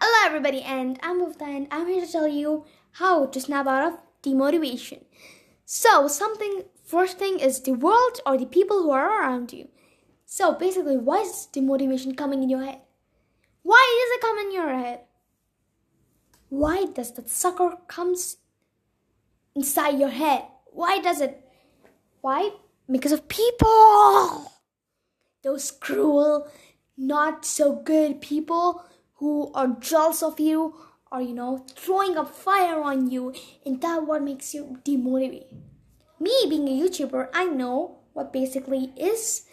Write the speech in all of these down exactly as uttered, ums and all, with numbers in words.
Hello everybody, and I'm Mufta, and I'm here to tell you how to snap out of demotivation. So something first thing is the world or the people who are around you. So basically, why is demotivation coming in your head? Why is it coming in your head? Why does that sucker comes inside your head? Why does it? Why? Because of people. Those cruel, not so good people who are jealous of you, or you know, throwing a fire on you, and that what makes you demotivated. Me being a YouTuber, I know what basically is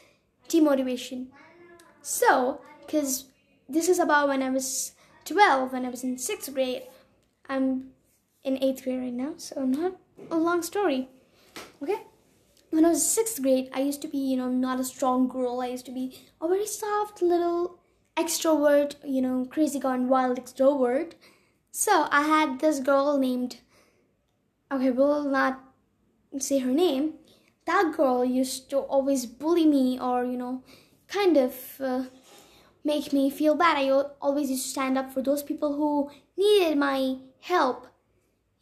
demotivation. So, cause this is about when I was twelve, when I was in sixth grade. I'm in eighth grade right now, so not a long story. Okay, when I was sixth grade, I used to be, you know, not a strong girl. I used to be a very soft little extrovert, you know, crazy gone wild extrovert. So I had this girl named, okay, we'll not say her name. That girl used to always bully me, or you know, kind of uh, make me feel bad. I always used to stand up for those people who needed my help,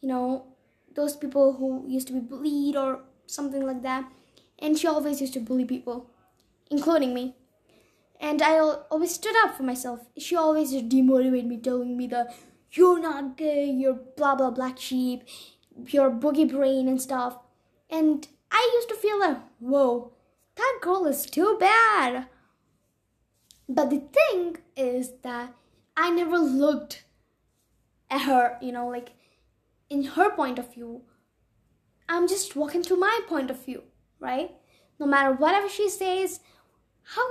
you know, those people who used to be bullied or something like that. And she always used to bully people, including me. And I always stood up for myself. She always demotivated me, telling me that you're not good, you're blah blah black sheep, you're boogie brain and stuff. And I used to feel like, whoa, that girl is too bad. But the thing is that I never looked at her, you know, like in her point of view. I'm just walking through my point of view, right? No matter whatever she says, how...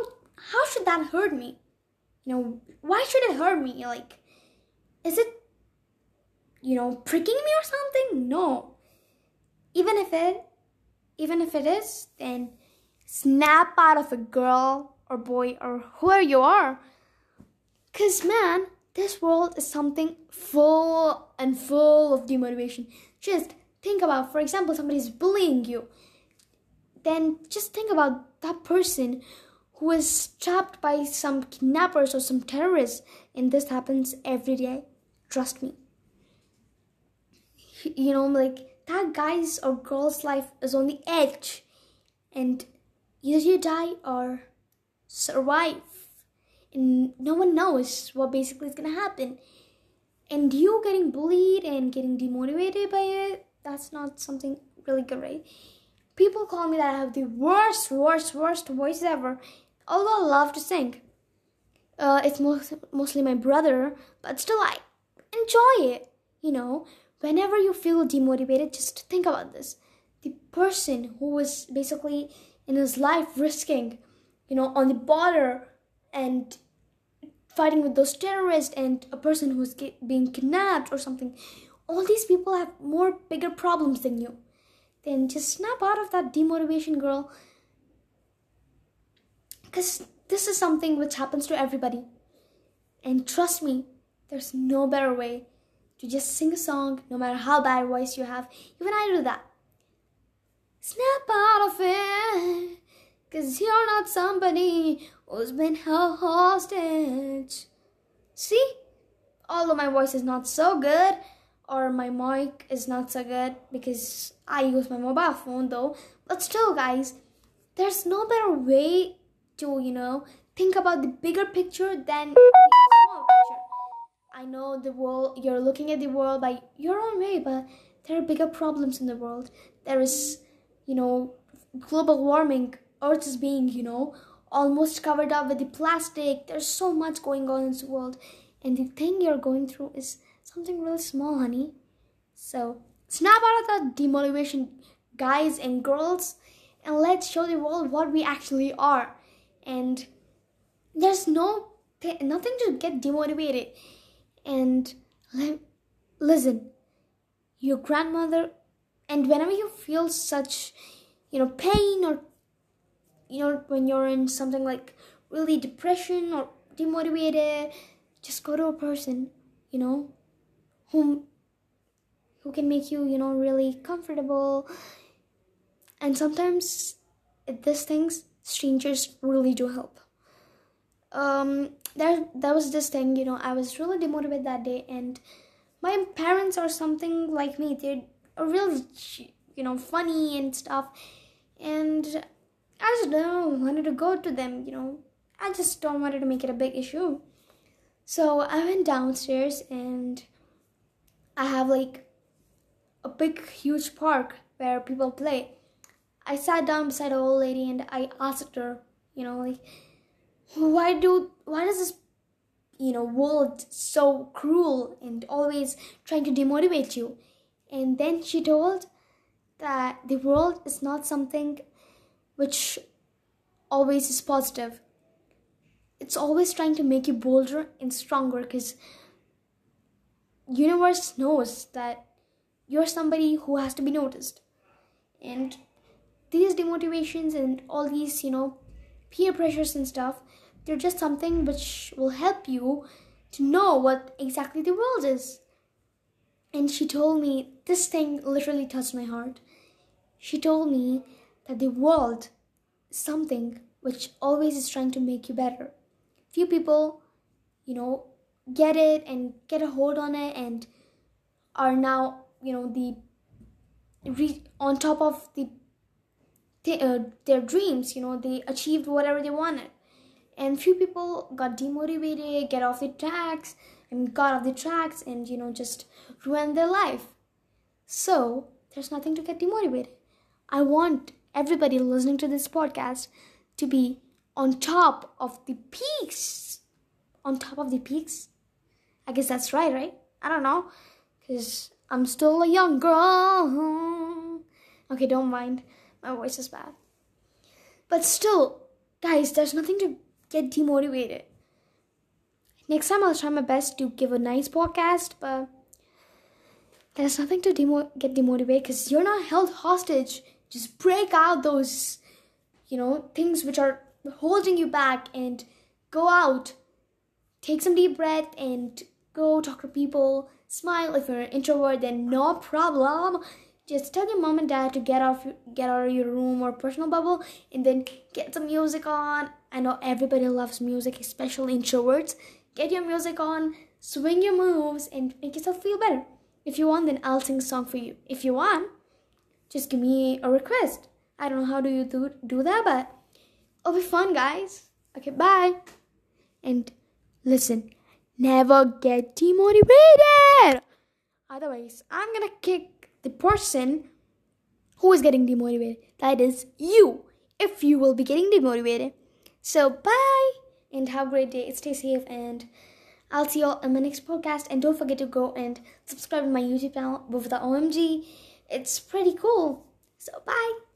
How should that hurt me? You know, why should it hurt me? Like, is it, you know, pricking me or something? No. Even if it, even if it is, then snap out of a girl or boy or whoever you are. Cause man, this world is something full and full of demotivation. Just think about, for example, somebody's bullying you. Then just think about that person who is trapped by some kidnappers or some terrorists. And this happens every day. Trust me. You know, like, that guy's or girl's life is on the edge. And either you die or survive. And no one knows what basically is going to happen. And you getting bullied and getting demotivated by it, that's not something really good, right? People call me that I have the worst, worst, worst voice ever. Although I love to sing, uh, it's most, mostly my brother, but still I enjoy it, you know. Whenever you feel demotivated, just think about this. The person who was basically in his life risking, you know, on the border and fighting with those terrorists, and a person who's being kidnapped or something. All these people have more bigger problems than you. Then just snap out of that demotivation, girl. Because this is something which happens to everybody. And trust me, there's no better way to just sing a song, no matter how bad voice you have. Even I do that. Snap out of it. Because you're not somebody who's been held hostage. See? Although my voice is not so good, or my mic is not so good because I use my mobile phone though. But still guys, there's no better way to, you know, think about the bigger picture than the small picture. I know the world, you're looking at the world by your own way, but there are bigger problems in the world. There is, you know, global warming. Earth is being, you know, almost covered up with the plastic. There's so much going on in this world. And the thing you're going through is something really small, honey. So snap out of that demotivation, guys and girls, and let's show the world what we actually are. And there's no nothing to get demotivated. And listen, your grandmother, and whenever you feel such, you know, pain, or you know, when you're in something like really depression or demotivated, just go to a person, you know, whom who can make you, you know, really comfortable. And sometimes these things strangers really do help. Um that that was this thing, you know, I was really demotivated that day, and my parents are something like me. They're real, you know, funny and stuff, and I just don't wanted to go to them, you know. I just don't wanted to make it a big issue. So I went downstairs, and I have like a big, huge park where people play. I sat down beside an old lady, and I asked her, you know, like, why do, why does this, you know, world so cruel and always trying to demotivate you? And then she told that the world is not something which always is positive. It's always trying to make you bolder and stronger, because universe knows that you're somebody who has to be noticed. And these demotivations and all these, you know, peer pressures and stuff, they're just something which will help you to know what exactly the world is. And she told me, this thing literally touched my heart. She told me that the world is something which always is trying to make you better. Few people, you know, get it and get a hold on it, and are now, you know, the re- on top of the th- uh, their dreams. You know, they achieved whatever they wanted, and few people got demotivated, get off the tracks, and got off the tracks, and you know, just ruined their life. So there's nothing to get demotivated. I want everybody listening to this podcast to be on top of the peaks. On top of the peaks? I guess that's right, right? I don't know. Because I'm still a young girl. Okay, don't mind. My voice is bad. But still, guys, there's nothing to get demotivated. Next time I'll try my best to give a nice podcast. But there's nothing to demo- get demotivated. Because you're not held hostage. Just break out those, you know, things which are holding you back, and go out, take some deep breath, and go talk to people. Smile. If you're an introvert, then no problem. Just tell your mom and dad to get off, get out of your room or personal bubble, and then get some music on. I know everybody loves music, especially introverts. Get your music on, swing your moves, and make yourself feel better. If you want, then I'll sing a song for you. If you want, just give me a request. I don't know how do you do, do that, but it'll be fun, guys. Okay, bye. And listen, never get demotivated. Otherwise, I'm gonna kick the person who is getting demotivated. That is you, if you will be getting demotivated. So, bye. And have a great day. Stay safe. And I'll see you all in my next podcast. And don't forget to go and subscribe to my YouTube channel, Buvda O M G. It's pretty cool. So, bye.